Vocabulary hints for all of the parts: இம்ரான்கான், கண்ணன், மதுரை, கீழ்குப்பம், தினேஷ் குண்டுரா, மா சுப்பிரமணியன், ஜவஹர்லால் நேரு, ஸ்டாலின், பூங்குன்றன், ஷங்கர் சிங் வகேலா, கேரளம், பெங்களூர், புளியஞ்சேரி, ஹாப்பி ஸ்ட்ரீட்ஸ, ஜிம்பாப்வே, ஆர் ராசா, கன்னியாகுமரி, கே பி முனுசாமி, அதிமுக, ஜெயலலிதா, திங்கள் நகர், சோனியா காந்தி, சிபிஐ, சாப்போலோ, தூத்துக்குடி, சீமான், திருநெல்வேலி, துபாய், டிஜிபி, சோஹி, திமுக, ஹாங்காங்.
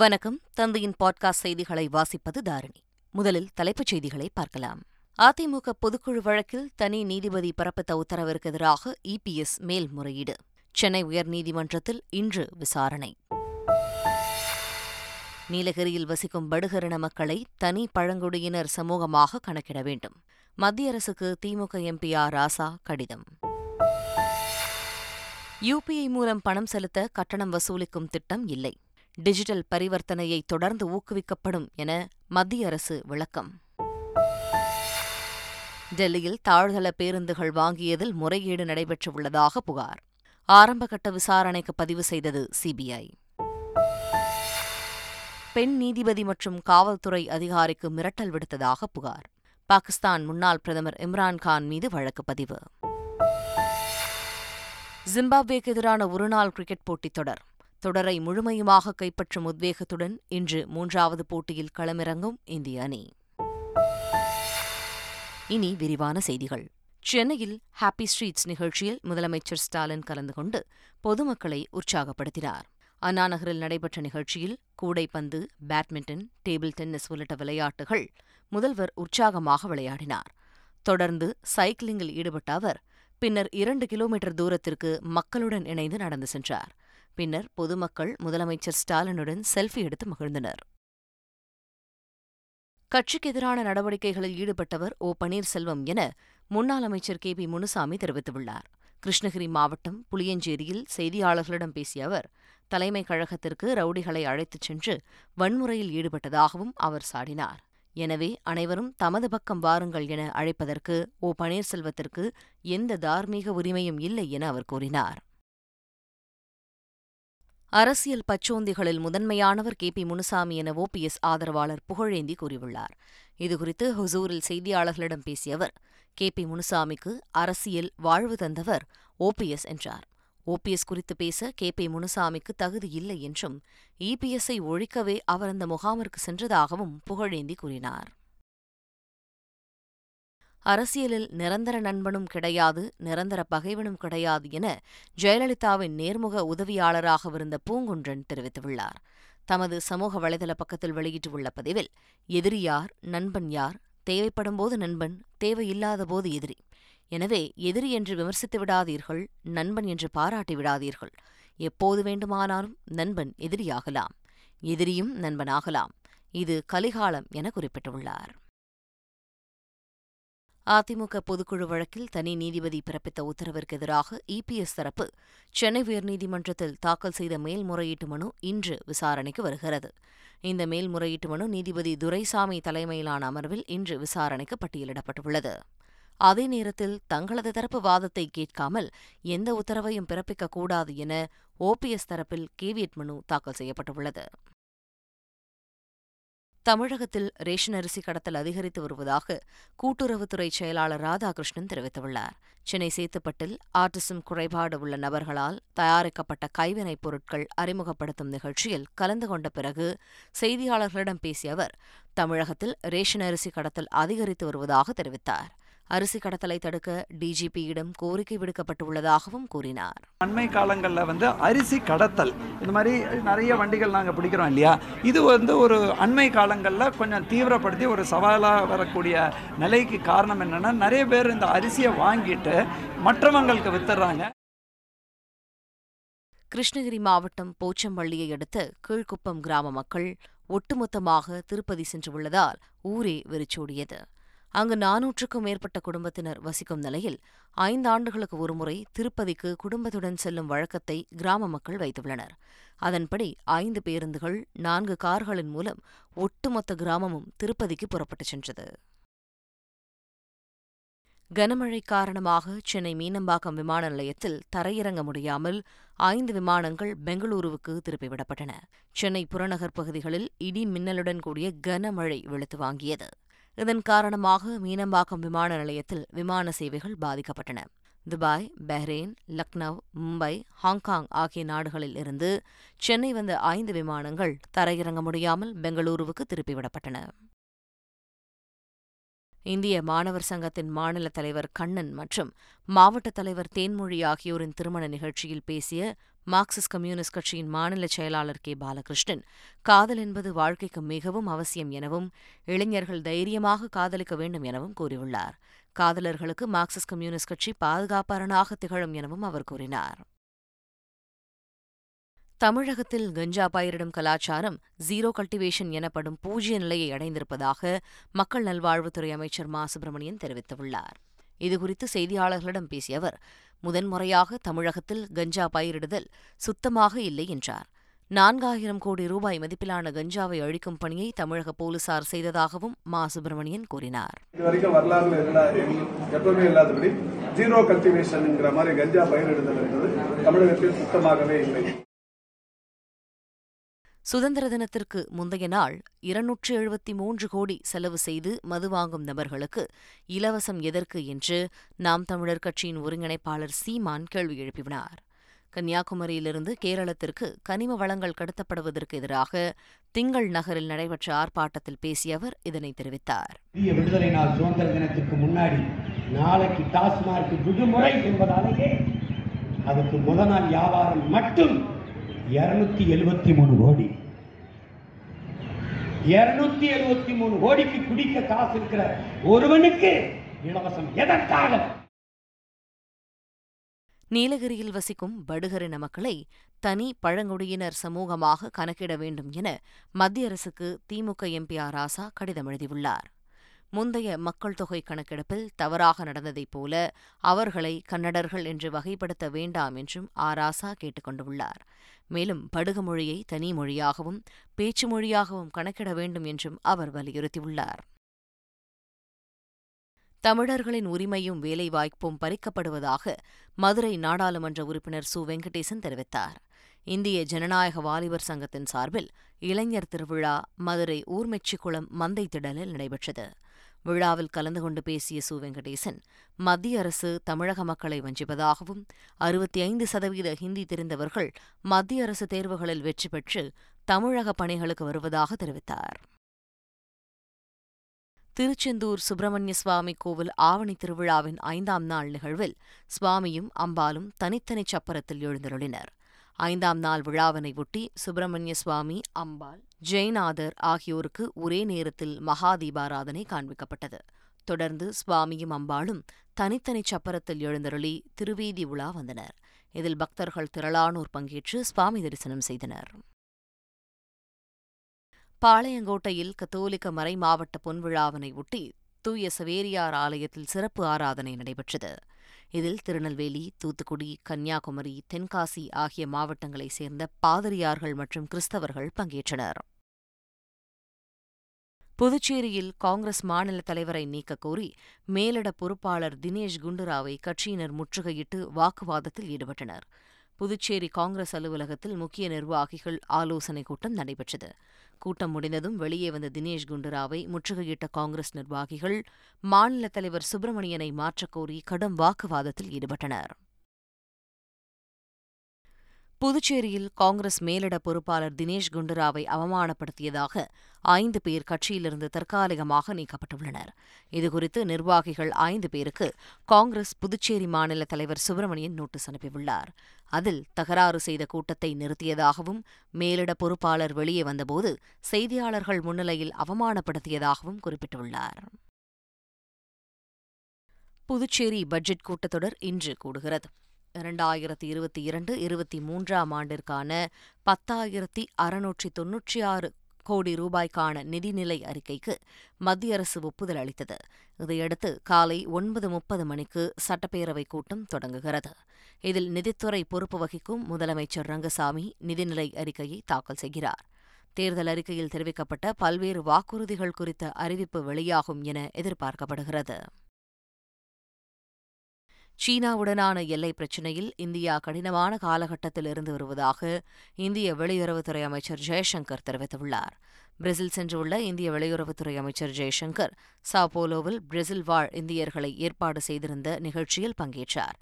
வணக்கம். தந்தியின் பாட்காஸ்ட் செய்திகளை வாசிப்பது தாரிணி. முதலில் தலைப்புச் செய்திகளை பார்க்கலாம். அதிமுக பொதுக்குழு வழக்கில் தனி நீதிபதி பிறப்பித்த உத்தரவிற்கு எதிராக இ பி எஸ் மேல்முறையீடு சென்னை உயர்நீதிமன்றத்தில் இன்று விசாரணை. நீலகிரியில் வசிக்கும் படுகரின மக்களை தனி பழங்குடியினர் சமூகமாக கணக்கிட வேண்டும். மத்திய அரசுக்கு திமுக எம்பி ஆர் ராசா கடிதம். யுபிஐ மூலம் பணம் செலுத்த கட்டணம் வசூலிக்கும் திட்டம் இல்லை. டிஜிட்டல் பரிவர்த்தனையை தொடர்ந்து ஊக்குவிக்கப்படும் என மத்திய அரசு விளக்கம். டெல்லியில் தாழ்தள பேருந்துகள் வாங்கியதில் முறைகேடு நடைபெற்றுள்ளதாக புகார். ஆரம்பகட்ட விசாரணைக்கு பதிவு செய்தது சிபிஐ. பெண் நீதிபதி மற்றும் காவல்துறை அதிகாரிக்கு மிரட்டல் விடுத்ததாக புகார். பாகிஸ்தான் முன்னாள் பிரதமர் இம்ரான்கான் மீது வழக்கு பதிவு. ஜிம்பாப்வேக்கு எதிரான ஒருநாள் கிரிக்கெட் போட்டித் தொடர் தொடரை முழுமையுமாக கைப்பற்றும் உத்வேகத்துடன் இன்று மூன்றாவது போட்டியில் களமிறங்கும் இந்திய அணி. இனி விரிவான செய்திகள். சென்னையில் ஹாப்பி ஸ்ட்ரீட்ஸ் நிகழ்ச்சியில் முதலமைச்சர் ஸ்டாலின் கலந்து கொண்டு பொதுமக்களை உற்சாகப்படுத்தினார். அண்ணாநகரில் நடைபெற்ற நிகழ்ச்சியில் கூடைப்பந்து, பேட்மிண்டன், டேபிள் டென்னிஸ் உள்ளிட்ட விளையாட்டுகள் முதல்வர் உற்சாகமாக விளையாடினார். தொடர்ந்து சைக்கிளிங்கில் ஈடுபட்ட அவர் பின்னர் 2 கிலோமீட்டர் தூரத்திற்கு மக்களுடன் இணைந்து நடந்து சென்றார். பின்னர் பொதுமக்கள் முதலமைச்சர் ஸ்டாலினுடன் செல்ஃபி எடுத்து மகிழ்ந்தனர். கட்சிக்கு எதிரான நடவடிக்கைகளில் ஈடுபட்டவர் ஓ பன்னீர்செல்வம் என முன்னாள் அமைச்சர் கே பி முனுசாமி தெரிவித்துள்ளார். கிருஷ்ணகிரி மாவட்டம் புளியஞ்சேரியில் செய்தியாளர்களிடம் பேசிய அவர் தலைமை கழகத்திற்கு ரவுடிகளை அழைத்துச் சென்று வன்முறையில் ஈடுபட்டதாகவும் அவர் சாடினார். எனவே அனைவரும் தமது பக்கம் வாருங்கள் என அழைப்பதற்கு ஓ பன்னீர்செல்வத்திற்கு எந்த தார்மீக உரிமையும் இல்லை என அவர் கூறினார். அரசியல் பச்சோந்திகளில் முதன்மையானவர் கே பி முனுசாமி என ஓபிஎஸ் ஆதரவாளர் புகழேந்தி கூறியுள்ளார். இதுகுறித்து ஹுசூரில் செய்தியாளர்களிடம் பேசிய அவர் கே பி முனுசாமிக்கு அரசியல் வாழ்வு தந்தவர் ஓபிஎஸ் என்றார். ஓபிஎஸ் குறித்து பேச கே பி முனுசாமிக்கு தகுதி இல்லை என்றும் இபிஎஸை ஒழிக்கவே அவர் அந்த முகாமிற்கு சென்றதாகவும் புகழேந்தி கூறினார். அரசியலில் நிரந்தர நண்பனும் கிடையாது, நிரந்தர பகைவனும் கிடையாது என ஜெயலலிதாவின் நேர்முக உதவியாளராகவிருந்த பூங்குன்றன் தெரிவித்துள்ளார். தமது சமூக வலைதள பக்கத்தில் வெளியிட்டுள்ள பதிவில், எதிரி யார், நண்பன் யார், தேவைப்படும் போது நண்பன், தேவையில்லாத போது எதிரி. எனவே எதிரி என்று விமர்சித்து விடாதீர்கள், நண்பன் என்று பாராட்டி விடாதீர்கள். எப்போது வேண்டுமானாலும் நண்பன் எதிரியாகலாம், எதிரியும் நண்பனாகலாம். இது கலிகாலம் என குறிப்பிட்டுள்ளார். அதிமுக பொதுக்குழு வழக்கில் தனி நீதிபதி பிறப்பித்த உத்தரவிற்கு எதிராக இபிஎஸ் தரப்பு சென்னை உயர்நீதிமன்றத்தில் தாக்கல் செய்த மேல்முறையீட்டு மனு இன்று விசாரணைக்கு வருகிறது. இந்த மேல்முறையீட்டு மனு நீதிபதி துரைசாமி தலைமையிலான அமர்வில் இன்று விசாரணைக்கு பட்டியலிடப்பட்டுள்ளது. அதே நேரத்தில் தங்களது தரப்பு வாதத்தை கேட்காமல் எந்த உத்தரவையும் பிறப்பிக்கக்கூடாது என ஓபிஎஸ் தரப்பில் கேவியட் மனு தாக்கல் செய்யப்பட்டுள்ளது. தமிழகத்தில் ரேஷன் அரிசி கடத்தல் அதிகரித்து வருவதாக கூட்டுறவுத்துறை செயலாளர் ராதாகிருஷ்ணன் தெரிவித்துள்ளார். சென்னை சேத்துப்பட்டில் ஆட்டிசம் குறைபாடு உள்ள நபர்களால் தயாரிக்கப்பட்ட கைவினைப் பொருட்கள் அறிமுகப்படுத்தும் நிகழ்ச்சியில் கலந்து கொண்ட பிறகு செய்தியாளர்களிடம் பேசிய அவர் தமிழகத்தில் ரேஷன் அரிசி கடத்தல் அதிகரித்து வருவதாக தெரிவித்தார். அரிசி கடத்தலை தடுக்க டிஜிபியிடம் கோரிக்கை விடுக்கப்பட்டுள்ளதாகவும் கூறினார். அண்மை காலங்களில் அரிசி கடத்தல் இந்த மாதிரி நிறைய வண்டிகள் நாங்கள் பிடிக்கிறோம் இல்லையா, இது ஒரு அண்மை காலங்களில் கொஞ்சம் தீவிரப்படுத்தி ஒரு சவாலாக வரக்கூடிய நிலைக்கு காரணம் என்னன்னா, நிறைய பேர் இந்த அரிசியை வாங்கிட்டு மற்றவங்களுக்கு வித்துறாங்க. கிருஷ்ணகிரி மாவட்டம் போச்சம்பள்ளியை அடுத்த கீழ்குப்பம் கிராம மக்கள் ஒட்டுமொத்தமாக திருப்பதி சென்றுள்ளதால் ஊரே வெறிச்சோடியது. அங்கு 400க்கும் மேற்பட்ட குடும்பத்தினர் வசிக்கும் நிலையில் 5 ஆண்டுகளுக்கு ஒருமுறை திருப்பதிக்கு குடும்பத்துடன் செல்லும் வழக்கத்தை கிராம மக்கள் வைத்துள்ளனர். அதன்படி 5 பேருந்துகள் 4 கார்களின் மூலம் ஒட்டுமொத்த கிராமமும் திருப்பதிக்கு புறப்பட்டுச் சென்றது. கனமழை காரணமாக சென்னை மீனம்பாக்கம் விமான நிலையத்தில் தரையிறங்க முடியாமல் 5 விமானங்கள் பெங்களூருவுக்கு திருப்பிவிடப்பட்டன. சென்னை புறநகர் பகுதிகளில் இடி மின்னலுடன் கூடிய கனமழை வெளுத்து வாங்கியது. இதன் காரணமாக மீனம்பாக்கம் விமான நிலையத்தில் விமான சேவைகள் பாதிக்கப்பட்டன. துபாய், Bahrain, Lucknow, Mumbai, ஹாங்காங் ஆகிய நாடுகளில் இருந்து சென்னை வந்த 5 விமானங்கள் தரையிறங்க முடியாமல் பெங்களூருவுக்கு திருப்பிவிடப்பட்டன. இந்திய மாணவர் சங்கத்தின் மாநில தலைவர் கண்ணன் மற்றும் மாவட்ட தலைவர் தேன்மொழி ஆகியோரின் திருமண நிகழ்ச்சியில் பேசிய மார்க்சிஸ்ட் கம்யூனிஸ்ட் கட்சியின் மாநில செயலாளர் கே பாலகிருஷ்ணன், காதல் என்பது வாழ்க்கைக்கு மிகவும் அவசியம் எனவும் இளைஞர்கள் தைரியமாக காதலிக்க வேண்டும் எனவும் கூறியுள்ளார். காதலர்களுக்கு மார்க்சிஸ்ட் கம்யூனிஸ்ட் கட்சி பாதுகாப்பரணாக திகழும் எனவும் அவர் கூறினார். தமிழகத்தில் கஞ்சா பயிரிடும் கலாச்சாரம் ஜீரோ கல்டிவேஷன் எனப்படும் பூஜ்ய நிலையை அடைந்திருப்பதாக மக்கள் நல்வாழ்வுத்துறை அமைச்சர் மா சுப்பிரமணியன் தெரிவித்துள்ளார். இதுகுறித்து செய்தியாளர்களிடம் பேசிய அவர், முதன்முறையாக தமிழகத்தில் கஞ்சா பயிரிடுதல் சுத்தமாக இல்லை என்றார். 4000 கோடி ரூபாய் மதிப்பிலான கஞ்சாவை அழிக்கும் பணியை தமிழக போலீசார் செய்ததாகவும் மா சுப்பிரமணியன் கூறினார். இதுவரைக்கும் வரலாறு எப்பவுமே இல்லாதபடி ஜீரோ கல்டிவேஷன் கஞ்சா பயிரிடுதல் என்பது தமிழகத்தில் சுத்தமாகவே இல்லை. சுதந்திர தினத்திற்கு முந்தைய நாள் 273 கோடி செலவு செய்து மது வாங்கும் நபர்களுக்கு இலவசம் எதற்கு என்று நாம் தமிழர் கட்சியின் ஒருங்கிணைப்பாளர் சீமான் கேள்வி எழுப்பினார். கன்னியாகுமரியிலிருந்து கேரளத்திற்கு கனிம வளங்கள் கடத்தப்படுவதற்கு எதிராக திங்கள் நகரில் நடைபெற்ற ஆர்ப்பாட்டத்தில் பேசிய அவர் இதனை தெரிவித்தார். விடுதலை நாள் சுதந்திர தினத்திற்கு முன்னாடி நாளைக்கு டாஸ்மாக் விடுமுறை என்பதாலேயே அதுக்கு முதல் நாள் வியாபாரம் மட்டும் 273 கோடி 273 கோடிக்கு குடிக்க காசு இருக்கிற ஒருவனுக்கு இலவசம் எதற்காக? நீலகிரியில் வசிக்கும் படுகரின மக்களை தனி பழங்குடியினர் சமூகமாக கணக்கிட வேண்டும் என மத்திய அரசுக்கு திமுக எம்பி ஆர் ராசா கடிதம் எழுதியுள்ளார். முந்தைய மக்கள் தொகை கணக்கெடுப்பில் தவறாக நடந்ததைப் போல அவர்களை கன்னடர்கள் என்று வகைப்படுத்த வேண்டாம் என்றும் ஆர் ராசா கேட்டுக் கொண்டுள்ளார். மேலும் படுக மொழியை தனி மொழியாகவும் பேச்சு மொழியாகவும் கணக்கிட வேண்டும் என்றும் அவர் வலியுறுத்தியுள்ளார். தமிழர்களின் உரிமையும் வேலைவாய்ப்பும் பறிக்கப்படுவதாக மதுரை நாடாளுமன்ற உறுப்பினர் சு வெங்கடேசன் தெரிவித்தார். இந்திய ஜனநாயக வாலிபர் சங்கத்தின் சார்பில் இளைஞர் திருவிழா மதுரை ஊர்மெச்சிக்குளம் மந்தை திடலில் நடைபெற்றது. விழாவில் கலந்து கொண்டு பேசிய சு வெங்கடேசன், மத்திய அரசு தமிழக மக்களை வஞ்சிப்பதாகவும் 65% ஹிந்தி தெரிந்தவர்கள் மத்திய அரசு தேர்வுகளில் வெற்றி பெற்று தமிழக பணிகளுக்கு வருவதாக தெரிவித்தார். திருச்செந்தூர் சுப்பிரமணிய சுவாமி கோவில் ஆவணி திருவிழாவின் 5ஆம் நாள் நிகழ்வில் சுவாமியும் அம்பாலும் தனித்தனி சப்பரத்தில் எழுந்தருளினர். 5ஆம் நாள் விழாவினை ஒட்டி சுப்பிரமணிய சுவாமி, அம்பாள், ஜெய்நாதர் ஆகியோருக்கு ஒரே நேரத்தில் மகா தீபாராதனை காண்பிக்கப்பட்டது. தொடர்ந்து சுவாமியும் அம்பாளும் தனித்தனி சப்பரத்தில் எழுந்தருளி திருவீதி உலா வந்தனர். இதில் பக்தர்கள் திரளானோர் பங்கேற்று சுவாமி தரிசனம் செய்தனர். பாளையங்கோட்டையில் கத்தோலிக்க மறைமாவட்ட பொன்விழாவினை ஒட்டி தூய சவேரியார் ஆலயத்தில் சிறப்பு ஆராதனை நடைபெற்றது. இதில் திருநெல்வேலி, தூத்துக்குடி, கன்னியாகுமரி, தென்காசி ஆகிய மாவட்டங்களைச் சேர்ந்த பாதிரியார்கள் மற்றும் கிறிஸ்தவர்கள் பங்கேற்றனர். புதுச்சேரியில் காங்கிரஸ் மாநில தலைவரை நீக்கக் கோரி மேலிட பொறுப்பாளர் தினேஷ் குண்டுராவை கட்சியினர் முற்றுகையிட்டு வாக்குவாதத்தில் ஈடுபட்டனர். புதுச்சேரி காங்கிரஸ் அலுவலகத்தில் முக்கிய நிர்வாகிகள் ஆலோசனைக் கூட்டம் நடைபெற்றது. கூட்டம் முடிந்ததும் வெளியே வந்த தினேஷ் குண்டுராவை முற்றுகையிட்ட காங்கிரஸ் நிர்வாகிகள் மாநில தலைவர் சுப்பிரமணியனை மாற்றக்கோரி கடும் வாக்குவாதத்தில் ஈடுபட்டனர். புதுச்சேரியில் காங்கிரஸ் மேலிட பொறுப்பாளர் தினேஷ் குண்டுராவை அவமானப்படுத்தியதாக 5 பேர் கட்சியிலிருந்து தற்காலிகமாக நீக்கப்பட்டுள்ளனர். இதுகுறித்து நிர்வாகிகள் 5 பேருக்கு காங்கிரஸ் புதுச்சேரி மாநில தலைவர் சுப்பிரமணியன் நோட்டீஸ் அனுப்பியுள்ளார். அதில் தகராறு செய்த கூட்டத்தை நிறுத்தியதாகவும் மேலிட பொறுப்பாளர் வெளியே வந்தபோது செய்தியாளர்கள் முன்னிலையில் அவமானப்படுத்தியதாகவும் குறிப்பிட்டுள்ளார். புதுச்சேரி பட்ஜெட் கூட்டத்தொடர் இன்று கூடுகிறது. 2022-23ஆம் ஆண்டிற்கான 10,696 கோடி ரூபாய்க்கான நிதிநிலை அறிக்கைக்கு மத்திய அரசு ஒப்புதல் அளித்தது. இதையடுத்து காலை 9:30 மணிக்கு சட்டப்பேரவைக் கூட்டம் தொடங்குகிறது. இதில் நிதித்துறை பொறுப்பு வகிக்கும் முதலமைச்சர் ரங்கசாமி நிதிநிலை அறிக்கையை தாக்கல் செய்கிறார். தேர்தல் அறிக்கையில் தெரிவிக்கப்பட்ட பல்வேறு வாக்குறுதிகள் குறித்த அறிவிப்பு வெளியாகும் என எதிர்பார்க்கப்படுகிறது. சீனாவுடனான எல்லைப் பிரச்சினையில் இந்தியா கடினமான காலகட்டத்தில் இருந்து வருவதாக இந்திய வெளியுறவுத்துறை அமைச்சர் ஜெய்சங்கர் தெரிவித்துள்ளார். பிரேசில் சென்றுள்ள இந்திய வெளியுறவுத்துறை அமைச்சர் ஜெய்சங்கர் சாப்போலோவில் பிரேசில் வாழ் இந்தியர்களை ஏற்பாடு செய்திருந்த நிகழ்ச்சியில் பங்கேற்றார்.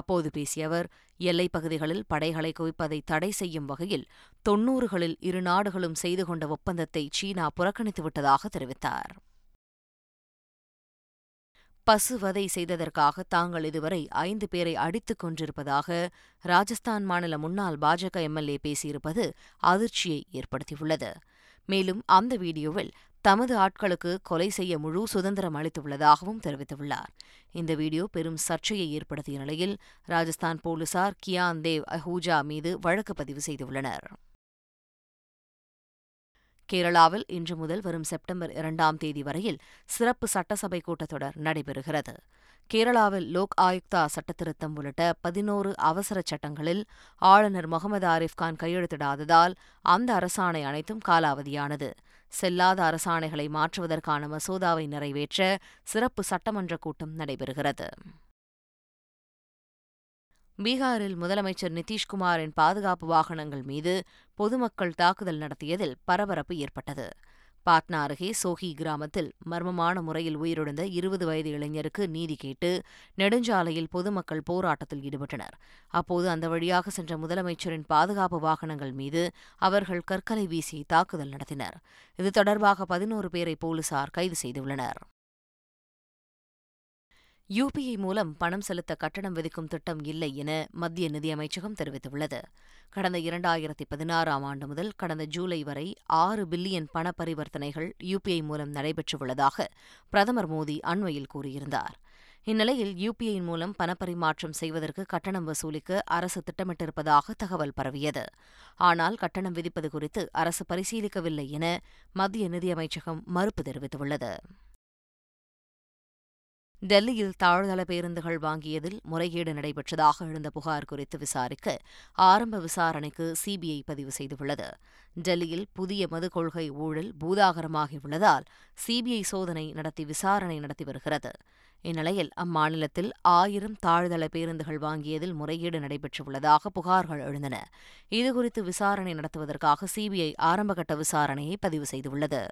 அப்போது பேசிய அவர், எல்லைப் பகுதிகளில் படைகளை குவிப்பதை தடை செய்யும் வகையில் 90களில் இரு நாடுகளும் செய்து கொண்ட ஒப்பந்தத்தை சீனா புறக்கணித்துவிட்டதாக தெரிவித்தார். பசுவதை செய்ததற்காக தாங்கள் இதுவரை 5 பேரை அடித்துக் கொன்றிருப்பதாக ராஜஸ்தான் மாநில முன்னாள் பாஜக எம்எல்ஏ பேசியிருப்பது அதிர்ச்சியை ஏற்படுத்தியுள்ளது. மேலும் அந்த வீடியோவில் தமது ஆட்களுக்கு கொலை செய்ய முழு சுதந்திரம் அளித்துள்ளதாகவும் தெரிவித்துள்ளார். இந்த வீடியோ பெரும் சர்ச்சையை ஏற்படுத்திய நிலையில் ராஜஸ்தான் போலீசார் கியான் தேவ் அஹூஜா மீது வழக்கு பதிவு செய்துள்ளனர். கேரளாவில் இன்று முதல் வரும் செப்டம்பர் 2ஆம் தேதி வரையில் சிறப்பு சட்டசபை கூட்டத்தொடர் நடைபெறுகிறது. கேரளாவில் லோக் ஆயுக்தா சட்டத்திருத்தம் உள்ளிட்ட 11 அவசர சட்டங்களில் ஆளுநர் முகமது ஆரிஃப் கான் கையெழுத்திடாததால் அந்த அரசாணை அனைத்தும் காலாவதியானது. செல்லாத அரசாணைகளை மாற்றுவதற்கான மசோதாவை நிறைவேற்ற சிறப்பு சட்டமன்ற கூட்டம் நடைபெறுகிறது. பீகாரில் முதலமைச்சர் நிதிஷ்குமாரின் பாதுகாப்பு வாகனங்கள் மீது பொதுமக்கள் தாக்குதல் நடத்தியதில் பரபரப்பு ஏற்பட்டது. பாட்னா அருகே சோஹி கிராமத்தில் மர்மமான முறையில் உயிரிழந்த 20 வயது இளைஞருக்கு நீதி கேட்டு நெடுஞ்சாலையில் பொதுமக்கள் போராட்டத்தில் ஈடுபட்டனர். அப்போது அந்த வழியாக சென்ற முதலமைச்சரின் பாதுகாப்பு வாகனங்கள் மீது அவர்கள் கற்களை வீசி தாக்குதல் நடத்தினர். இது தொடர்பாக 11 பேரை போலீசார் கைது செய்துள்ளனர். யுபிஐ மூலம் பணம் செலுத்த கட்டணம் விதிக்கும் திட்டம் இல்லை என மத்திய நிதியமைச்சகம் தெரிவித்துள்ளது. கடந்த 2016ஆம் ஆண்டு முதல் கடந்த ஜூலை வரை 6 பில்லியன் பண பரிவர்த்தனைகள் யுபிஐ மூலம் நடைபெற்றுள்ளதாக பிரதமர் மோடி அண்மையில் கூறியிருந்தார். இந்நிலையில் யுபிஐ மூலம் பணப்பரிமாற்றம் செய்வதற்கு கட்டணம் வசூலிக்க அரசு திட்டமிட்டிருப்பதாக தகவல் பரவியது. ஆனால் கட்டணம் விதிப்பது குறித்து அரசு பரிசீலிக்கவில்லை என மத்திய நிதியமைச்சகம் மறுப்பு தெரிவித்துள்ளது. டெல்லியில் தாழ்தள பேருந்துகள் வாங்கியதில் முறைகேடு நடைபெற்றதாக எழுந்த புகார் குறித்து விசாரிக்க ஆரம்ப விசாரணைக்கு சிபிஐ பதிவு செய்துள்ளது. டெல்லியில் புதிய மதுக் கொள்கை ஊழல் பூதாகரமாகியுள்ளதால் சிபிஐ சோதனை நடத்தி விசாரணை நடத்தி வருகிறது. இந்நிலையில் அம்மாநிலத்தில் 1000 தாழ்தள பேருந்துகள் வாங்கியதில் முறைகேடு நடைபெற்றுள்ளதாக புகார்கள் எழுந்தன. இதுகுறித்து விசாரணை நடத்துவதற்காக சிபிஐ ஆரம்பகட்ட விசாரணையை பதிவு செய்துள்ளது.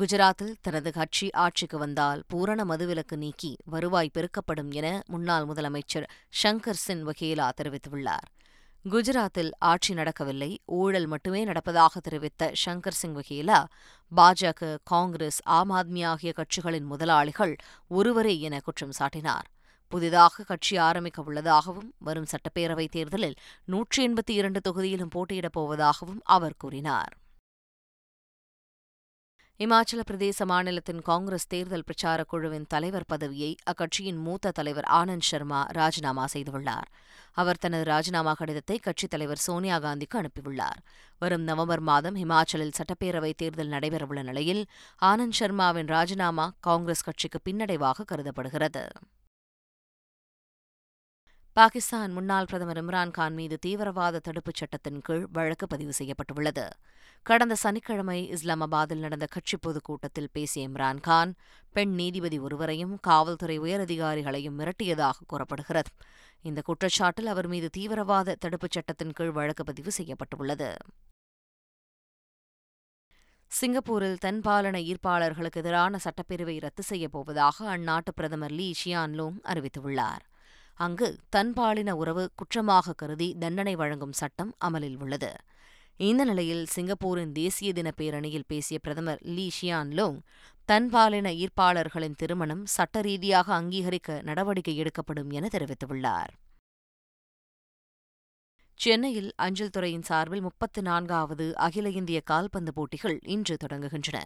குஜராத்தில் தனது கட்சி ஆட்சிக்கு வந்தால் பூரண மதுவிலக்கு நீக்கி வருவாய் பெருக்கப்படும் என முன்னாள் முதலமைச்சர் ஷங்கர் சிங் வகேலா தெரிவித்துள்ளார். குஜராத்தில் ஆட்சி நடக்கவில்லை, ஊழல் மட்டுமே நடப்பதாக தெரிவித்த ஷங்கர் சிங் வகேலா, பாஜக, காங்கிரஸ், ஆம் ஆத்மி ஆகிய கட்சிகளின் முதலாளிகள் ஒருவரே என குற்றம் சாட்டினார். புதிதாக கட்சி ஆரம்பிக்க உள்ளதாகவும் வரும் சட்டப்பேரவைத் தேர்தலில் 182 தொகுதியிலும் போட்டியிடப் போவதாகவும் அவர் கூறினார். இமாச்சல பிரதேச மாநிலத்தின் காங்கிரஸ் தேர்தல் பிரச்சாரக் குழுவின் தலைவர் பதவியை அக்கட்சியின் மூத்த தலைவர் ஆனந்த் சர்மா ராஜினாமா செய்துள்ளார். அவர் தனது ராஜினாமா கடிதத்தை கட்சித் தலைவர் சோனியா காந்திக்கு அனுப்பியுள்ளார். வரும் நவம்பர் மாதம் இமாச்சலில் சட்டப்பேரவைத் தேர்தல் நடைபெறவுள்ள நிலையில் ஆனந்த் சர்மாவின் ராஜினாமா காங்கிரஸ் கட்சிக்கு பின்னடைவாக கருதப்படுகிறது. பாகிஸ்தான் முன்னாள் பிரதமர் இம்ரான்கான் மீது தீவிரவாத தடுப்புச் சட்டத்தின் கீழ் வழக்கு பதிவு செய்யப்பட்டுள்ளது. கடந்த சனிக்கிழமை இஸ்லாமாபாத்தில் நடந்த கட்சி பொதுக்கூட்டத்தில் பேசிய இம்ரான்கான், பெண் நீதிபதி ஒருவரையும் காவல்துறை உயரதிகாரிகளையும் மிரட்டியதாக கூறப்படுகிறது. இந்த குற்றச்சாட்டில் அவர் மீது தீவிரவாத தடுப்புச் சட்டத்தின் கீழ் வழக்கு பதிவு செய்யப்பட்டுள்ளது. சிங்கப்பூரில் தன்பாலன ஈர்ப்பாளர்களுக்கு எதிரான சட்டப்பேரவை ரத்து செய்யப்போவதாக அந்நாட்டு பிரதமர் லீ ஷியான் லோங் அறிவித்துள்ளார். அங்கு தன்பாலின உறவு குற்றமாக கருதி தண்டனை வழங்கும் சட்டம் அமலில் உள்ளது. இந்த நிலையில் சிங்கப்பூரின் தேசிய தின பேரணியில் பேசிய பிரதமர் லீ ஷியான் லோங், தன்பாலின ஈர்ப்பாளர்களின் திருமணம் சட்ட ரீதியாக அங்கீகரிக்க நடவடிக்கை எடுக்கப்படும் என தெரிவித்துள்ளார். சென்னையில் அஞ்சல் துறையின் சார்பில் 34வது அகில இந்திய கால்பந்து போட்டிகள் இன்று தொடங்குகின்றன.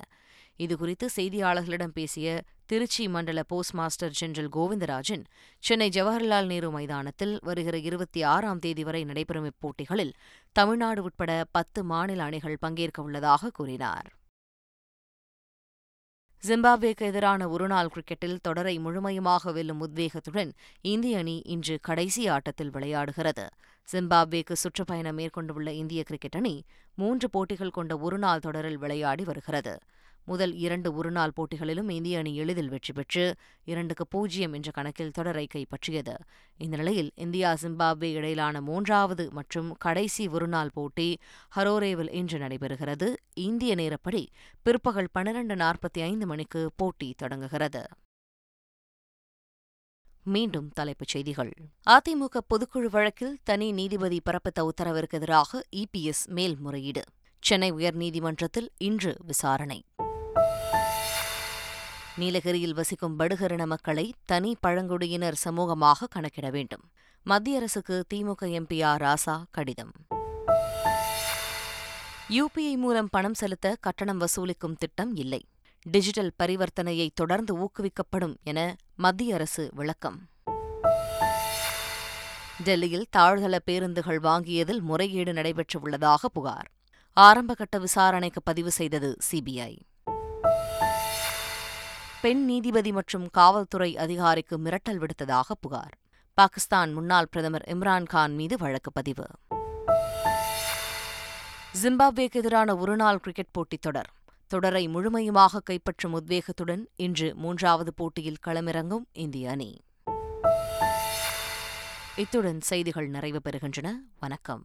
இதுகுறித்து செய்தியாளர்களிடம் பேசிய திருச்சி மண்டல post master general Govindarajan, Chennai ஜவஹர்லால் நேரு மைதானத்தில் வருகிற 26ஆம் தேதி வரை நடைபெறும் இப்போட்டிகளில் தமிழ்நாடு உட்பட 10 மாநில அணிகள் பங்கேற்க உள்ளதாக கூறினார். ஜிம்பாப்வேக்கு எதிரான ஒருநாள் கிரிக்கெட்டில் தொடரை முழுமையாக வெல்லும் உத்வேகத்துடன் இந்திய அணி இன்று கடைசி ஆட்டத்தில் விளையாடுகிறது. ஜிம்பாப்வேக்கு சுற்றுப்பயணம் மேற்கொண்டுள்ள இந்திய கிரிக்கெட் அணி 3 போட்டிகள் கொண்ட ஒருநாள் தொடரில் விளையாடி வருகிறது. முதல் 2 ஒருநாள் போட்டிகளிலும் இந்திய அணி எளிதில் வெற்றி பெற்று 2-0 என்ற கணக்கில் தொடரை கைப்பற்றியது. இந்த நிலையில் இந்தியா ஜிம்பாப்வே இடையிலான 3வது மற்றும் கடைசி ஒருநாள் போட்டி ஹரோரேவில் இன்று நடைபெறுகிறது. இந்திய நேரப்படி பிற்பகல் 12:45 மணிக்கு போட்டி தொடங்குகிறது. மீண்டும் தலைப்புச் செய்திகள். அதிமுக பொதுக்குழு வழக்கில் தனி நீதிபதி பிறப்பித்த உத்தரவிற்கு எதிராக இ பி எஸ மேல்முறையீடு சென்னை உயர்நீதிமன்றத்தில் இன்று விசாரணை. நீலகிரியில் வசிக்கும் படுகரின மக்களை தனி பழங்குடியினர் சமூகமாக கணக்கிட வேண்டும். மத்திய அரசுக்கு திமுக எம்பி ஆர் ராசா கடிதம். யுபிஐ மூலம் பணம் செலுத்த கட்டணம் வசூலிக்கும் திட்டம் இல்லை. டிஜிட்டல் பரிவர்த்தனையை தொடர்ந்து ஊக்குவிக்கப்படும் என மத்திய அரசு விளக்கம். டெல்லியில் தாழ்தள பேருந்துகள் வாங்கியதில் முறைகேடு நடைபெற்றுள்ளதாக புகார். ஆரம்பகட்ட விசாரணைக்கு பதிவு செய்தது சிபிஐ. பெண் நீதிபதி மற்றும் காவல்துறை அதிகாரிக்கு மிரட்டல் விடுத்ததாக புகார். பாகிஸ்தான் முன்னாள் பிரதமர் இம்ரான்கான் மீது வழக்கு பதிவு. ஜிம்பாப்வேக்கு எதிரான ஒருநாள் கிரிக்கெட் போட்டித் தொடர். தொடரை முழுமையுமாக கைப்பற்றும் உத்வேகத்துடன் இன்று 3வது போட்டியில் களமிறங்கும் இந்திய அணி. இத்துடன் செய்திகள் நிறைவு பெறுகின்றன. வணக்கம்.